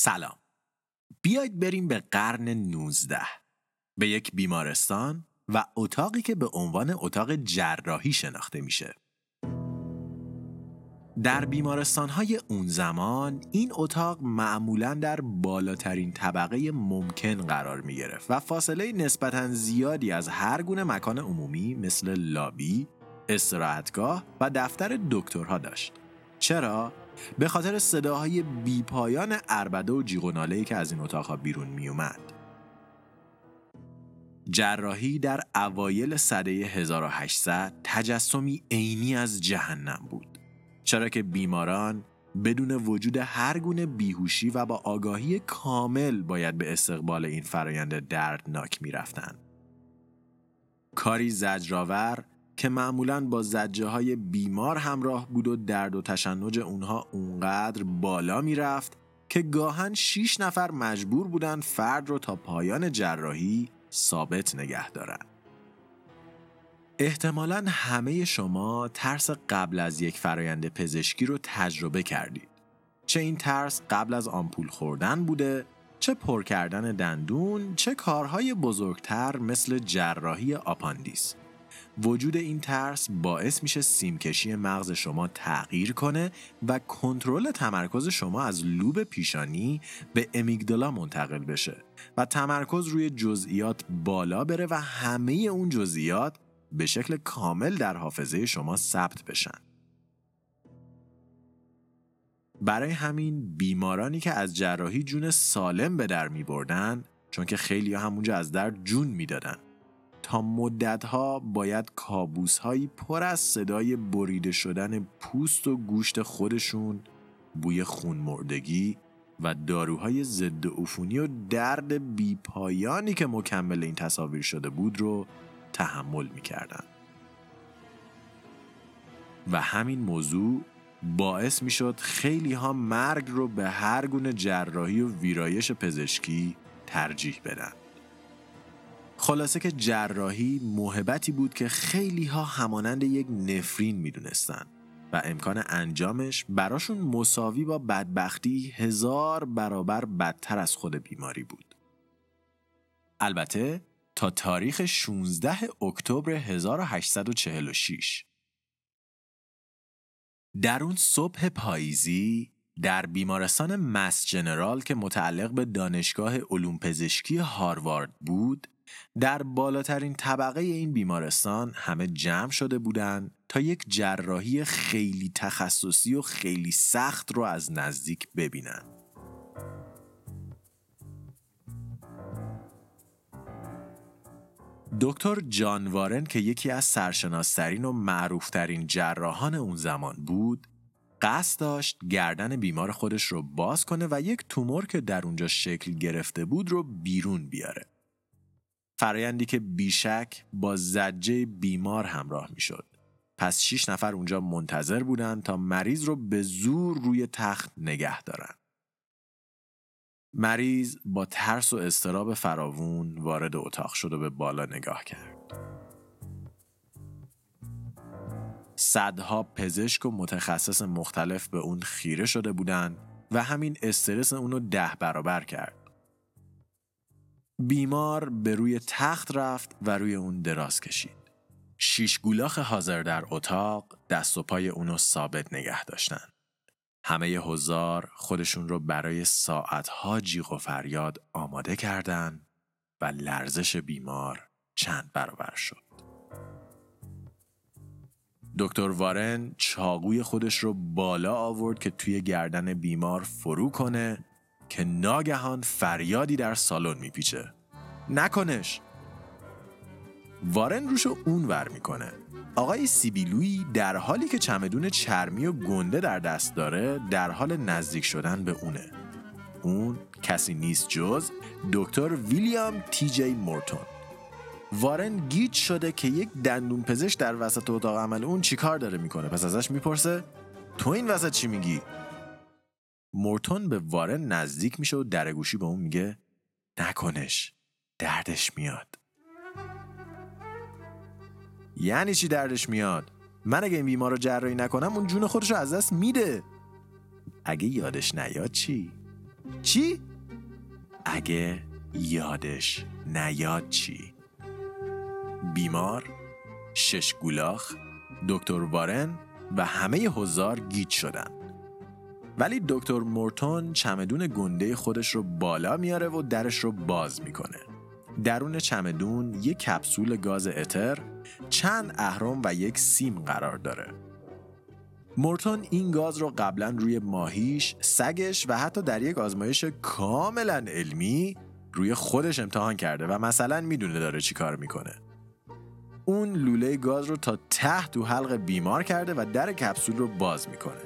سلام. بیایید بریم به قرن 19، به یک بیمارستان و اتاقی که به عنوان اتاق جراحی شناخته میشه. در بیمارستان‌های اون زمان این اتاق معمولاً در بالاترین طبقه ممکن قرار می‌گرفت و فاصله نسبتاً زیادی از هر گونه مکان عمومی مثل لابی، استراحتگاه و دفتر دکترها داشت. چرا؟ به خاطر صداهای بیپایان عربده و جیغ و ناله‌ای که از این اتاق‌ها بیرون می‌اومد. جراحی در اوایل سده 1800 تجسمی عینی از جهنم بود. چرا که بیماران بدون وجود هر گونه بیهوشی و با آگاهی کامل باید به استقبال این فرایند دردناک می رفتن. کاری زجرآور که معمولاً با زجه های بیمار همراه بود و درد و تشنج اونها اونقدر بالا می رفت که گاهن 6 نفر مجبور بودن فرد رو تا پایان جراحی ثابت نگه دارن. احتمالاً همه شما ترس قبل از یک فرایند پزشکی رو تجربه کردید. چه این ترس قبل از آمپول خوردن بوده، چه پر کردن دندون، چه کارهای بزرگتر مثل جراحی آپاندیس. وجود این ترس باعث میشه سیمکشی مغز شما تغییر کنه و کنترل تمرکز شما از لوب پیشانی به امیگدالا منتقل بشه و تمرکز روی جزئیات بالا بره و همه اون جزئیات به شکل کامل در حافظه شما ثبت بشن. برای همین بیمارانی که از جراحی جون سالم به در می بردن، چون که خیلی همونجا از درد جون می دادن، تا مدتها باید کابوسهایی پر از صدای بریده شدن پوست و گوشت خودشون، بوی خون مردگی و داروهای ضد عفونی و درد بیپایانی که مکمل این تصاویر شده بود رو تحمل می‌کردن. و همین موضوع باعث می‌شد خیلی ها مرگ رو به هر گونه جراحی و ویرایش پزشکی ترجیح بدن. خلاصه که جراحی موهبتی بود که خیلی ها همانند یک نفرین می‌دونستن و امکان انجامش براشون مساوی با بدبختی 1000 برابر بدتر از خود بیماری بود. البته تا تاریخ 16 اکتبر 1846. در اون صبح پاییزی در بیمارستان مس جنرال که متعلق به دانشگاه علوم پزشکی هاروارد بود، در بالاترین طبقه این بیمارستان همه جمع شده بودند تا یک جراحی خیلی تخصصی و خیلی سخت رو از نزدیک ببینن. دکتر جان وارن که یکی از سرشناس‌ترین و معروفترین جراحان اون زمان بود، قصد داشت گردن بیمار خودش رو باز کنه و یک تومور که در اونجا شکل گرفته بود رو بیرون بیاره. فرایندی که بیشک با زجه بیمار همراه می شد. پس 6 نفر اونجا منتظر بودن تا مریض رو به زور روی تخت نگه دارن. مریض با ترس و اضطراب فراوون وارد اتاق شد و به بالا نگاه کرد. صدها پزشک و متخصص مختلف به اون خیره شده بودند و همین استرس اونو 10 برابر کرد. بیمار به روی تخت رفت و روی اون دراز کشید. 6 گولاخ حاضر در اتاق دست و پای اونو ثابت نگه داشتن. همه حضار خودشون رو برای ساعتها جیغ و فریاد آماده کردن و لرزش بیمار 2 برابر شد. دکتر وارن چاقوی خودش رو بالا آورد که توی گردن بیمار فرو کنه که ناگهان فریادی در سالن میپیچه. نکنش! وارن روشو اونور میکنه. آقای سیبیلوی در حالی که چمدون چرمی و گنده در دست داره در حال نزدیک شدن به اونه. اون کسی نیست جز دکتر ویلیام تی جی مورتون. وارن گیج شده که یک دندون پزشک در وسط اتاق عمل اون چی کار داره میکنه، پس ازش میپرسه تو این وسط چی میگی؟ مورتون به وارن نزدیک میشه و درگوشی به اون میگه نکنش، دردش میاد. یعنی چی دردش میاد؟ من اگه این بیمار رو جراحی نکنم اون جون خودش رو از دست میده. اگه یادش نیاد چی؟ چی؟ اگه یادش نیاد چی؟ بیمار، شش گولاخ، دکتر وارن و همه حضار گیج شدن. ولی دکتر مورتون چمدون گنده خودش رو بالا میاره و درش رو باز میکنه. درون چمدون یک کپسول گاز اتر، چند اهرم و یک سیم قرار داره. مورتون این گاز رو قبلا روی ماهیش، سگش و حتی در یک آزمایش کاملا علمی روی خودش امتحان کرده و مثلا میدونه داره چی کار میکنه. اون لوله گاز رو تا ته تو حلق بیمار کرده و در کپسول رو باز میکنه.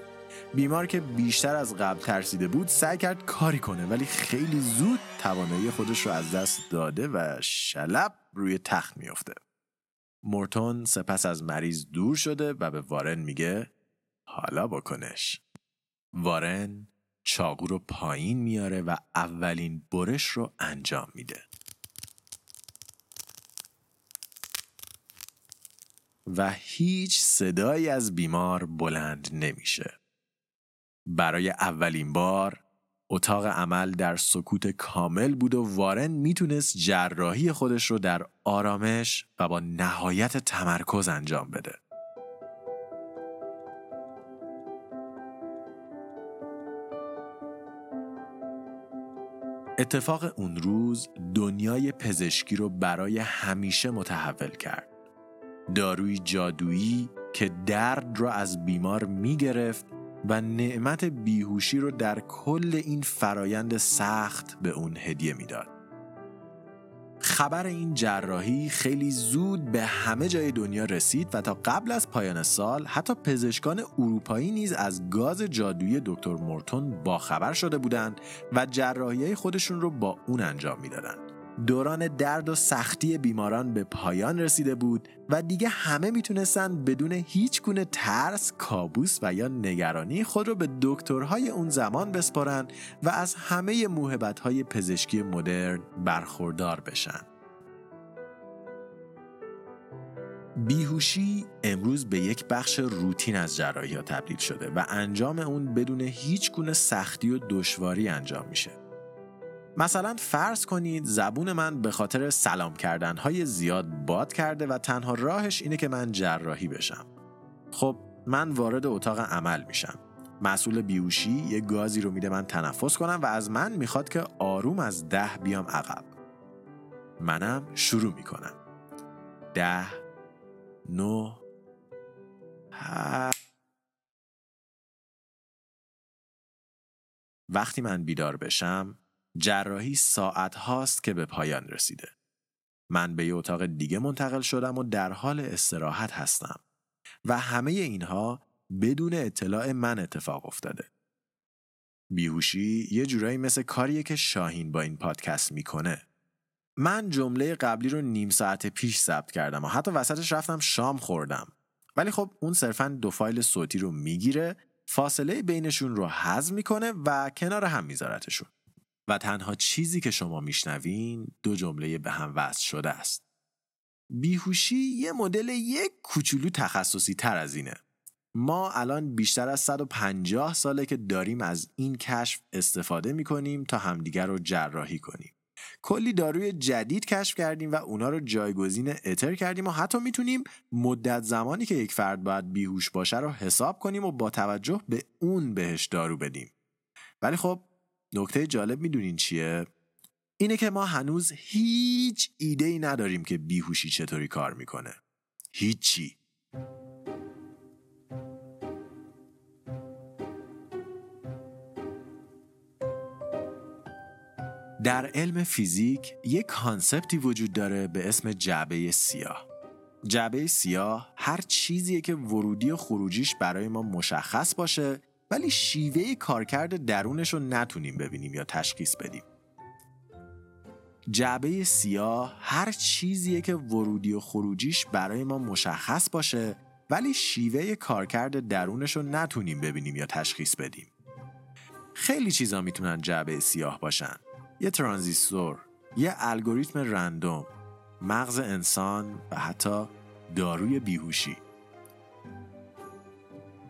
بیمار که بیشتر از قبل ترسیده بود سعی کرد کاری کنه، ولی خیلی زود توانایی خودش رو از دست داده و شلپ روی تخت میفته. مورتون سپس از مریض دور شده و به وارن میگه حالا بکنش. وارن چاقو رو پایین میاره و اولین برش رو انجام میده. و هیچ صدایی از بیمار بلند نمیشه. برای اولین بار اتاق عمل در سکوت کامل بود و وارن میتونست جراحی خودش رو در آرامش و با نهایت تمرکز انجام بده. اتفاق اون روز دنیای پزشکی رو برای همیشه متحول کرد. داروی جادویی که درد رو از بیمار میگرفت و نعمت بیهوشی رو در کل این فرایند سخت به اون هدیه میداد. خبر این جراحی خیلی زود به همه جای دنیا رسید و تا قبل از پایان سال حتی پزشکان اروپایی نیز از گاز جادویی دکتر مورتون باخبر شده بودند و جراحی‌های خودشون رو با اون انجام میدادند. دوران درد و سختی بیماران به پایان رسیده بود و دیگه همه میتونستن بدون هیچ گونه ترس، کابوس و یا نگرانی خود رو به دکترهای اون زمان بسپارن و از همه موهبت‌های پزشکی مدرن برخوردار بشن. بیهوشی امروز به یک بخش روتین از جراحی‌ها تبدیل شده و انجام اون بدون هیچ گونه سختی و دشواری انجام میشه. مثلا فرض کنید زبون من به خاطر سلام کردنهای زیاد باد کرده و تنها راهش اینه که من جراحی بشم. خب من وارد اتاق عمل میشم. مسئول بیهوشی یه گازی رو میده من تنفس کنم و از من میخواد که آروم از 10 بیام عقب. منم شروع میکنم. 10 9 8. وقتی من بیدار بشم جراحی ساعت هاست که به پایان رسیده. من به یه اتاق دیگه منتقل شدم و در حال استراحت هستم و همه اینها بدون اطلاع من اتفاق افتاده. بیهوشی یه جورایی مثل کاریه که شاهین با این پادکست میکنه. من جمله قبلی رو نیم ساعت پیش ثبت کردم و حتی وسطش رفتم شام خوردم، ولی خب اون صرفاً دو فایل صوتی رو میگیره، فاصله بینشون رو حذف میکنه و کنار هم میذارتشون و تنها چیزی که شما میشنوین دو جمله به هم وصل شده است. بیهوشی یه مدل یک کوچولو تخصصی تر از اینه. ما الان بیشتر از 150 ساله که داریم از این کشف استفاده میکنیم تا همدیگر رو جراحی کنیم. کلی داروی جدید کشف کردیم و اونا رو جایگزین اتر کردیم و حتی میتونیم مدت زمانی که یک فرد باید بیهوش باشه رو حساب کنیم و با توجه به اون بهش دارو بدیم. ولی خب نکته جالب میدونین چیه؟ اینه که ما هنوز هیچ ایده‌ای نداریم که بیهوشی چطوری کار میکنه. هیچی. در علم فیزیک یک کانسپتی وجود داره به اسم جعبه سیاه. جعبه سیاه هر چیزیه که ورودی و خروجیش برای ما مشخص باشه ولی شیوه کارکرد درونش رو نتونیم ببینیم یا تشخیص بدیم. جعبه سیاه هر چیزیه که ورودی و خروجیش برای ما مشخص باشه ولی شیوه کارکرد درونش رو نتونیم ببینیم یا تشخیص بدیم. خیلی چیزا میتونن جعبه سیاه باشن. یه ترانزیستور، یه الگوریتم رندوم، مغز انسان و حتی داروی بیهوشی.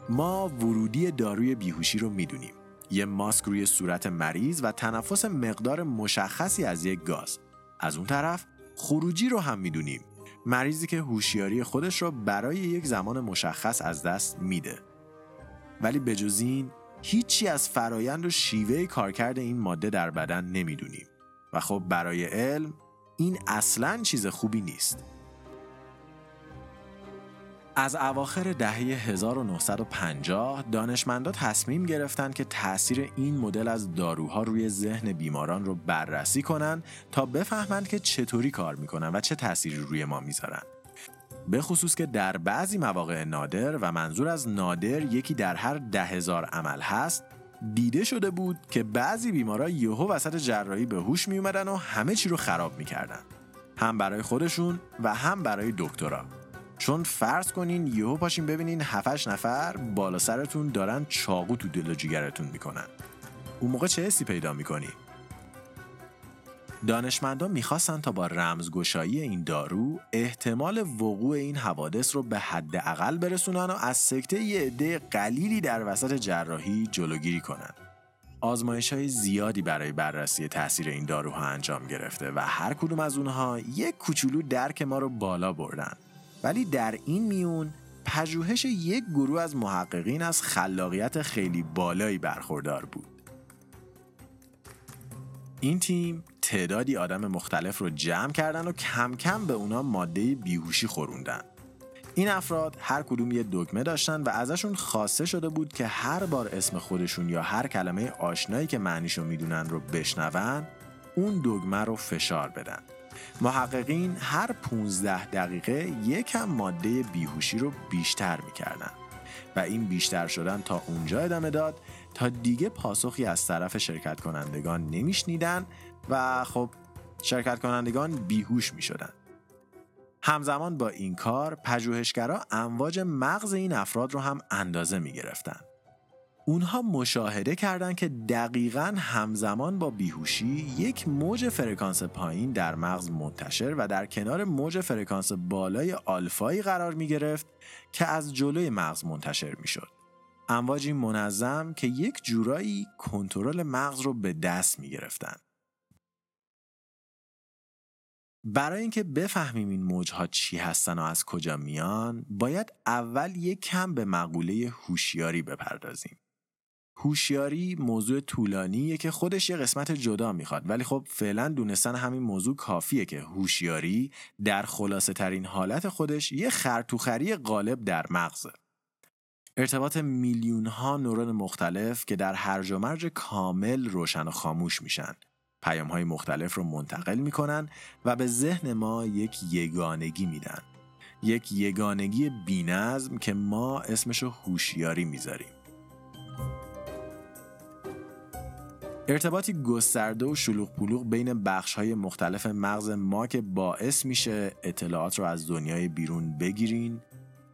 ما ورودی داروی بیهوشی رو میدونیم. یه ماسک روی صورت مریض و تنفس مقدار مشخصی از یک گاز. از اون طرف خروجی رو هم میدونیم، مریضی که هوشیاری خودش رو برای یک زمان مشخص از دست میده. ولی بجز این هیچی از فرایند و شیوه کارکرد این ماده در بدن نمیدونیم و خب برای علم این اصلاً چیز خوبی نیست. از اواخر دهه 1950 دانشمندان تصمیم گرفتن که تأثیر این مدل از داروها روی ذهن بیماران رو بررسی کنن تا بفهمند که چطوری کار میکنن و چه تأثیری روی ما میذارن. به خصوص که در بعضی مواقع نادر، و منظور از نادر یکی در هر 10,000 عمل هست، دیده شده بود که بعضی بیمارا یهو وسط جراحی به هوش می اومدن و همه چی رو خراب میکردن، هم برای خودشون و هم برای دکترا. چون فرض کنین یهو پاشین ببینین 7-8 نفر بالا سرتون دارن چاقو تو دل و جیگرتون میکنن. اون موقع چه حسی پیدا میکنی؟ دانشمندان میخواستن تا با رمزگشایی این دارو احتمال وقوع این حوادث رو به حد اقل برسونن و از سکته یه عده قلیلی در وسط جراحی جلوگیری کنن. آزمایش‌های زیادی برای بررسی تاثیر این داروها انجام گرفته و هر کدوم از اونها یک کوچولو درک ما رو بالا بردن. ولی در این میون پژوهش یک گروه از محققین از خلاقیت خیلی بالایی برخوردار بود. این تیم تعدادی آدم مختلف رو جمع کردن و کم کم به اونا ماده بیهوشی خوروندن. این افراد هر کدوم یه دکمه داشتن و ازشون خواسته شده بود که هر بار اسم خودشون یا هر کلمه آشنایی که معنیشو میدونن رو بشنون، اون دکمه رو فشار بدن. محققین هر 15 دقیقه یکم ماده بیهوشی رو بیشتر میکردن و این بیشتر شدن تا اونجا ادامه داد تا دیگه پاسخی از طرف شرکت کنندگان نمیشنیدن و خب شرکت کنندگان بیهوش میشدن. همزمان با این کار پژوهشگرا امواج مغز این افراد رو هم اندازه میگرفتن. اونها مشاهده کردند که دقیقاً همزمان با بیهوشی یک موج فرکانس پایین در مغز منتشر و در کنار موج فرکانس بالای آلفایی قرار می گرفت که از جلوی مغز منتشر می شد. امواجی منظم که یک جورایی کنترل مغز رو به دست می گرفتن. برای اینکه بفهمیم این موج‌ها چی هستن و از کجا میان، باید اول یک کم به مقوله هوشیاری بپردازیم. هوشیاری موضوع طولانیه که خودش یه قسمت جدا میخواد، ولی خب فعلا دونستن همین موضوع کافیه که هوشیاری در خلاصه ترین حالت خودش یه خرطوخری غالب در مغزه. ارتباط میلیون ها نورون مختلف که در هرج و مرج کامل روشن و خاموش میشن، پیام‌های مختلف رو منتقل میکنن و به ذهن ما یک یگانگی میدن، یک یگانگی بی‌نظم که ما اسمشو هوشیاری میذاریم. ارتباطی گسترده و شلوغ پلوغ بین بخش‌های مختلف مغز ما که باعث میشه اطلاعات رو از دنیای بیرون بگیرین،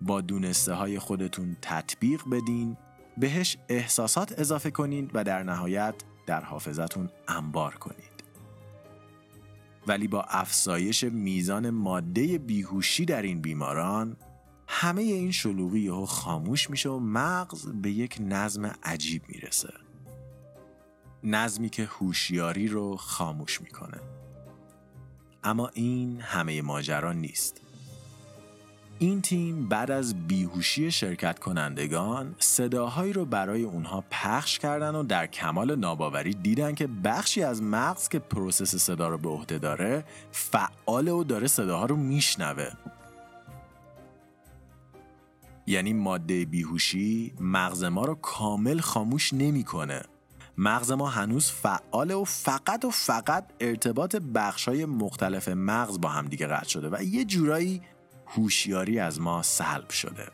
با دونسته‌های خودتون تطبیق بدین، بهش احساسات اضافه کنین و در نهایت در حافظتون انبار کنید. ولی با افزایش میزان ماده بیهوشی در این بیماران، همه این شلوغی ها خاموش میشه و مغز به یک نظم عجیب میرسه. نظمی که هوشیاری رو خاموش میکنه. اما این همه ماجرا نیست. این تیم بعد از بیهوشی شرکت کنندگان صداهایی رو برای اونها پخش کردن و در کمال ناباوری دیدن که بخشی از مغز که پروسس صدا رو به عهده داره فعال و داره صداها رو میشنوه. یعنی ماده بیهوشی مغز ما رو کامل خاموش نمی‌کنه. مغز ما هنوز فعاله و فقط ارتباط بخش‌های مختلف مغز با هم دیگه قطع شده و یه جورایی هوشیاری از ما سلب شده.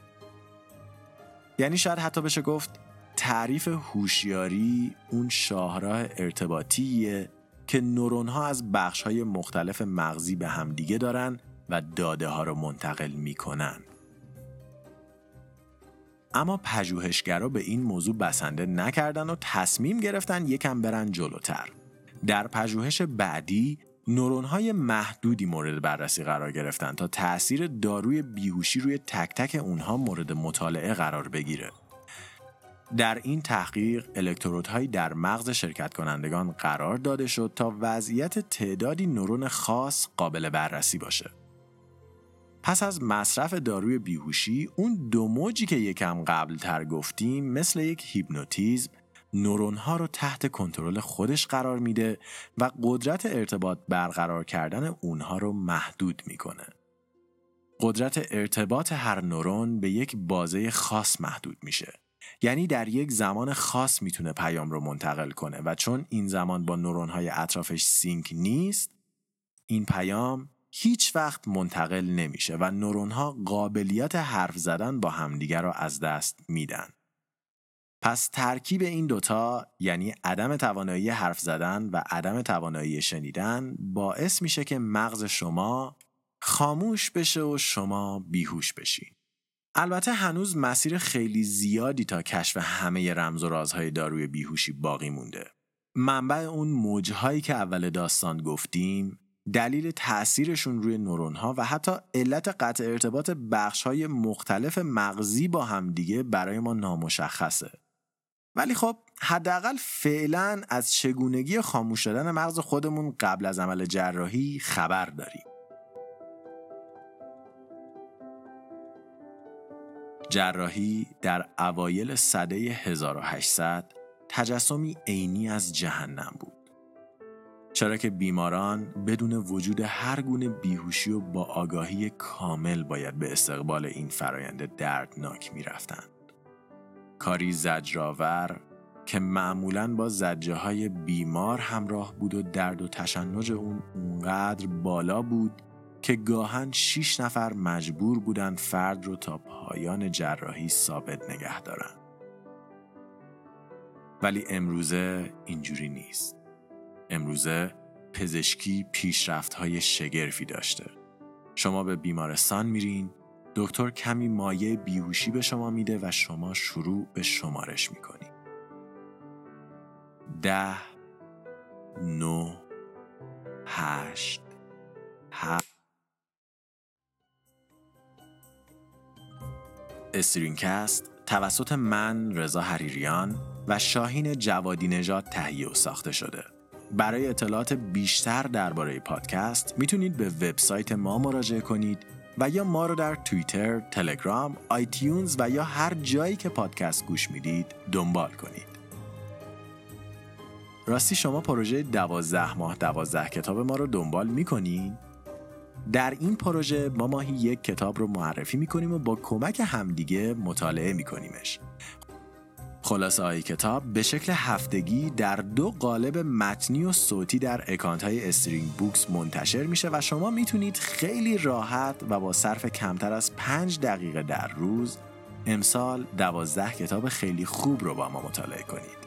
یعنی شاید حتی بشه گفت تعریف هوشیاری اون شاهراه ارتباطیه که نورون‌ها از بخش‌های مختلف مغزی به هم دیگه دارن و داده ها رو منتقل می‌کنن. اما پژوهشگرا به این موضوع بسنده نکردن و تصمیم گرفتن یکم برن جلوتر. در پژوهش بعدی نورون‌های محدودی مورد بررسی قرار گرفتن تا تأثیر داروی بیهوشی روی تک تک اونها مورد مطالعه قرار بگیره. در این تحقیق الکترودهایی در مغز شرکت کنندگان قرار داده شد تا وضعیت تعدادی نورون خاص قابل بررسی باشه. پس از مصرف داروی بیهوشی، اون دو موجی که یکم قبل تر گفتیم مثل یک هیپنوتیزم نورون‌ها رو تحت کنترل خودش قرار میده و قدرت ارتباط برقرار کردن اونها رو محدود میکنه. قدرت ارتباط هر نورون به یک بازه خاص محدود میشه. یعنی در یک زمان خاص میتونه پیام رو منتقل کنه و چون این زمان با نورون‌های اطرافش سینک نیست، این پیام هیچ وقت منتقل نمیشه و نورون‌ها قابلیت حرف زدن با همدیگر رو از دست میدن. پس ترکیب این دوتا، یعنی عدم توانایی حرف زدن و عدم توانایی شنیدن، باعث میشه که مغز شما خاموش بشه و شما بیهوش بشین. البته هنوز مسیر خیلی زیادی تا کشف همه رمز و رازهای داروی بیهوشی باقی مونده. منبع اون موجهایی که اول داستان گفتیم، دلیل تأثیرشون روی نورون‌ها و حتی علت قطع ارتباط بخش‌های مختلف مغزی با همدیگه برای ما نامشخصه. ولی خب حداقل فعلاً از چگونگی خاموش شدن مغز خودمون قبل از عمل جراحی خبر داریم. جراحی در اوایل سده 1800 تجسمی عینی از جهنم بود، چرا که بیماران بدون وجود هر گونه بیهوشی و با آگاهی کامل باید به استقبال این فرایند دردناک می رفتند. کاری زجرآور که معمولاً با زجه های بیمار همراه بود و درد و تشنج اون اونقدر بالا بود که گاهن 6 نفر مجبور بودن فرد رو تا پایان جراحی ثابت نگه دارن. ولی امروزه اینجوری نیست. امروزه پزشکی پیشرفت‌های شگرفی داشته. شما به بیمارستان میرین، دکتر کمی مایع بیهوشی به شما میده و شما شروع به شمارش میکنی. 10 9 8 7. استرینگ‌کست توسط من، رضا حریریان و شاهین جوادی نژاد تهیه و ساخته شده. برای اطلاعات بیشتر درباره پادکست میتونید به وبسایت ما مراجعه کنید و یا ما رو در توییتر، تلگرام، آیتیونز و یا هر جایی که پادکست گوش میدید دنبال کنید. راستی شما پروژه 12 ماه 12 کتاب ما رو دنبال میکنید؟ در این پروژه ما ماهی 1 کتاب رو معرفی میکنیم و با کمک همدیگه مطالعه میکنیمش. خلاصه‌های کتاب به شکل هفتگی در 2 قالب متنی و صوتی در اکانت‌های استرینگ بوکس منتشر میشه و شما میتونید خیلی راحت و با صرف کمتر از 5 دقیقه در روز امسال 12 کتاب خیلی خوب رو با ما مطالعه کنید.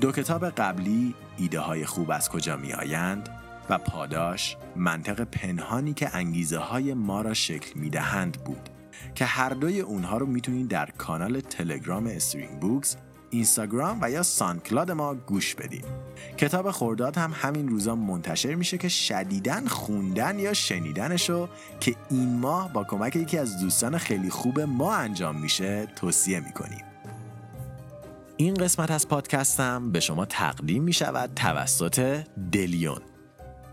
2 کتاب قبلی، ایده های خوب از کجا می آیند و پاداش، منطق پنهانی که انگیزه های ما را شکل می دهند بود، که هر دوی اونها رو میتونید در کانال تلگرام استرینگ بوکس، اینستاگرام و یا ساندکلاد ما گوش بدید. کتاب خرداد هم همین روزا منتشر میشه که شدیداً خوندن یا شنیدنشو که این ماه با کمک یکی از دوستان خیلی خوب ما انجام میشه توصیه میکنیم. این قسمت از پادکستم به شما تقدیم میشود توسط دلیون.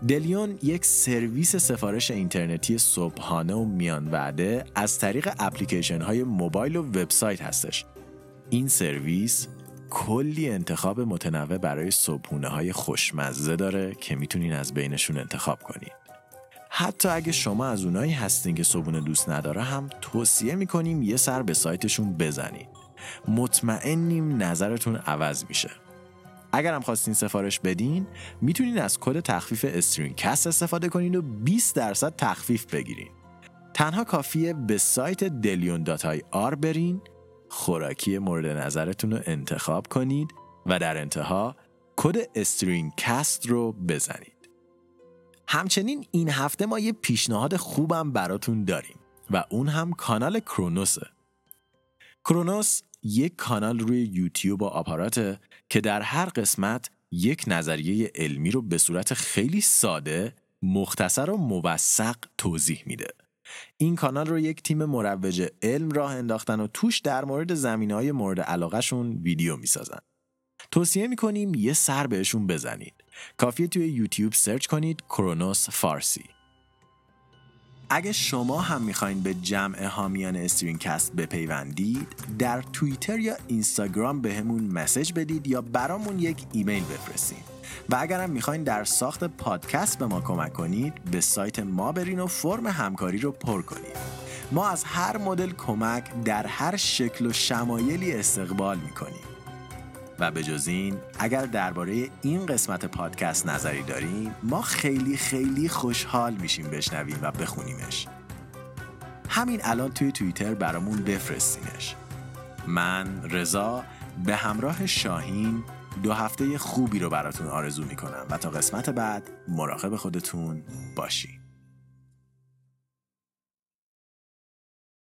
دلیون یک سرویس سفارش اینترنتی صبحانه و میان وعده از طریق اپلیکیشن های موبایل و وبسایت هستش. این سرویس کلی انتخاب متنوع برای صبحونه های خوشمزه داره که میتونین از بینشون انتخاب کنین. حتی اگه شما از اونایی هستین که صبحونه دوست نداره هم توصیه میکنیم یه سر به سایتشون بزنین. مطمئنیم نظرتون عوض میشه. اگر هم خواستین سفارش بدین، میتونین از کد تخفیف استرینگ‌کست استفاده کنین و 20% تخفیف بگیرین. تنها کافیه به سایت delion.ir برین، خوراکی مورد نظرتون رو انتخاب کنید و در انتها کد استرینگ‌کست رو بزنید. همچنین این هفته ما یه پیشنهاد خوبم براتون داریم و اون هم کانال کرونوسه. کرونوس یک کانال روی یوتیوب و آپاراته که در هر قسمت یک نظریه علمی رو به صورت خیلی ساده، مختصر و موثق توضیح میده. این کانال رو یک تیم مروج علم راه انداختن و توش در مورد زمینه‌های مورد علاقه‌شون ویدیو می‌سازن. توصیه می‌کنیم یه سر بهشون بزنید. کافیه توی یوتیوب سرچ کنید کرونوس فارسی. اگه شما هم میخواین به جمع حامیان استرینگ‌کست بپیوندید، در توییتر یا اینستاگرام بهمون مسیج بدید یا برامون یک ایمیل بفرستید. و اگرم میخواین در ساخت پادکست به ما کمک کنید، به سایت ما برین و فرم همکاری رو پر کنید. ما از هر مدل کمک در هر شکل و شمایلی استقبال میکنیم. و به جز این، اگر درباره این قسمت پادکست نظری دارین، ما خیلی خوشحال میشیم بشنویم و بخونیمش. همین الان توی توییتر برامون بفرستینش. من رضا به همراه شاهین 2 هفته خوبی رو براتون آرزو میکنم و تا قسمت بعد مراقب خودتون باشین.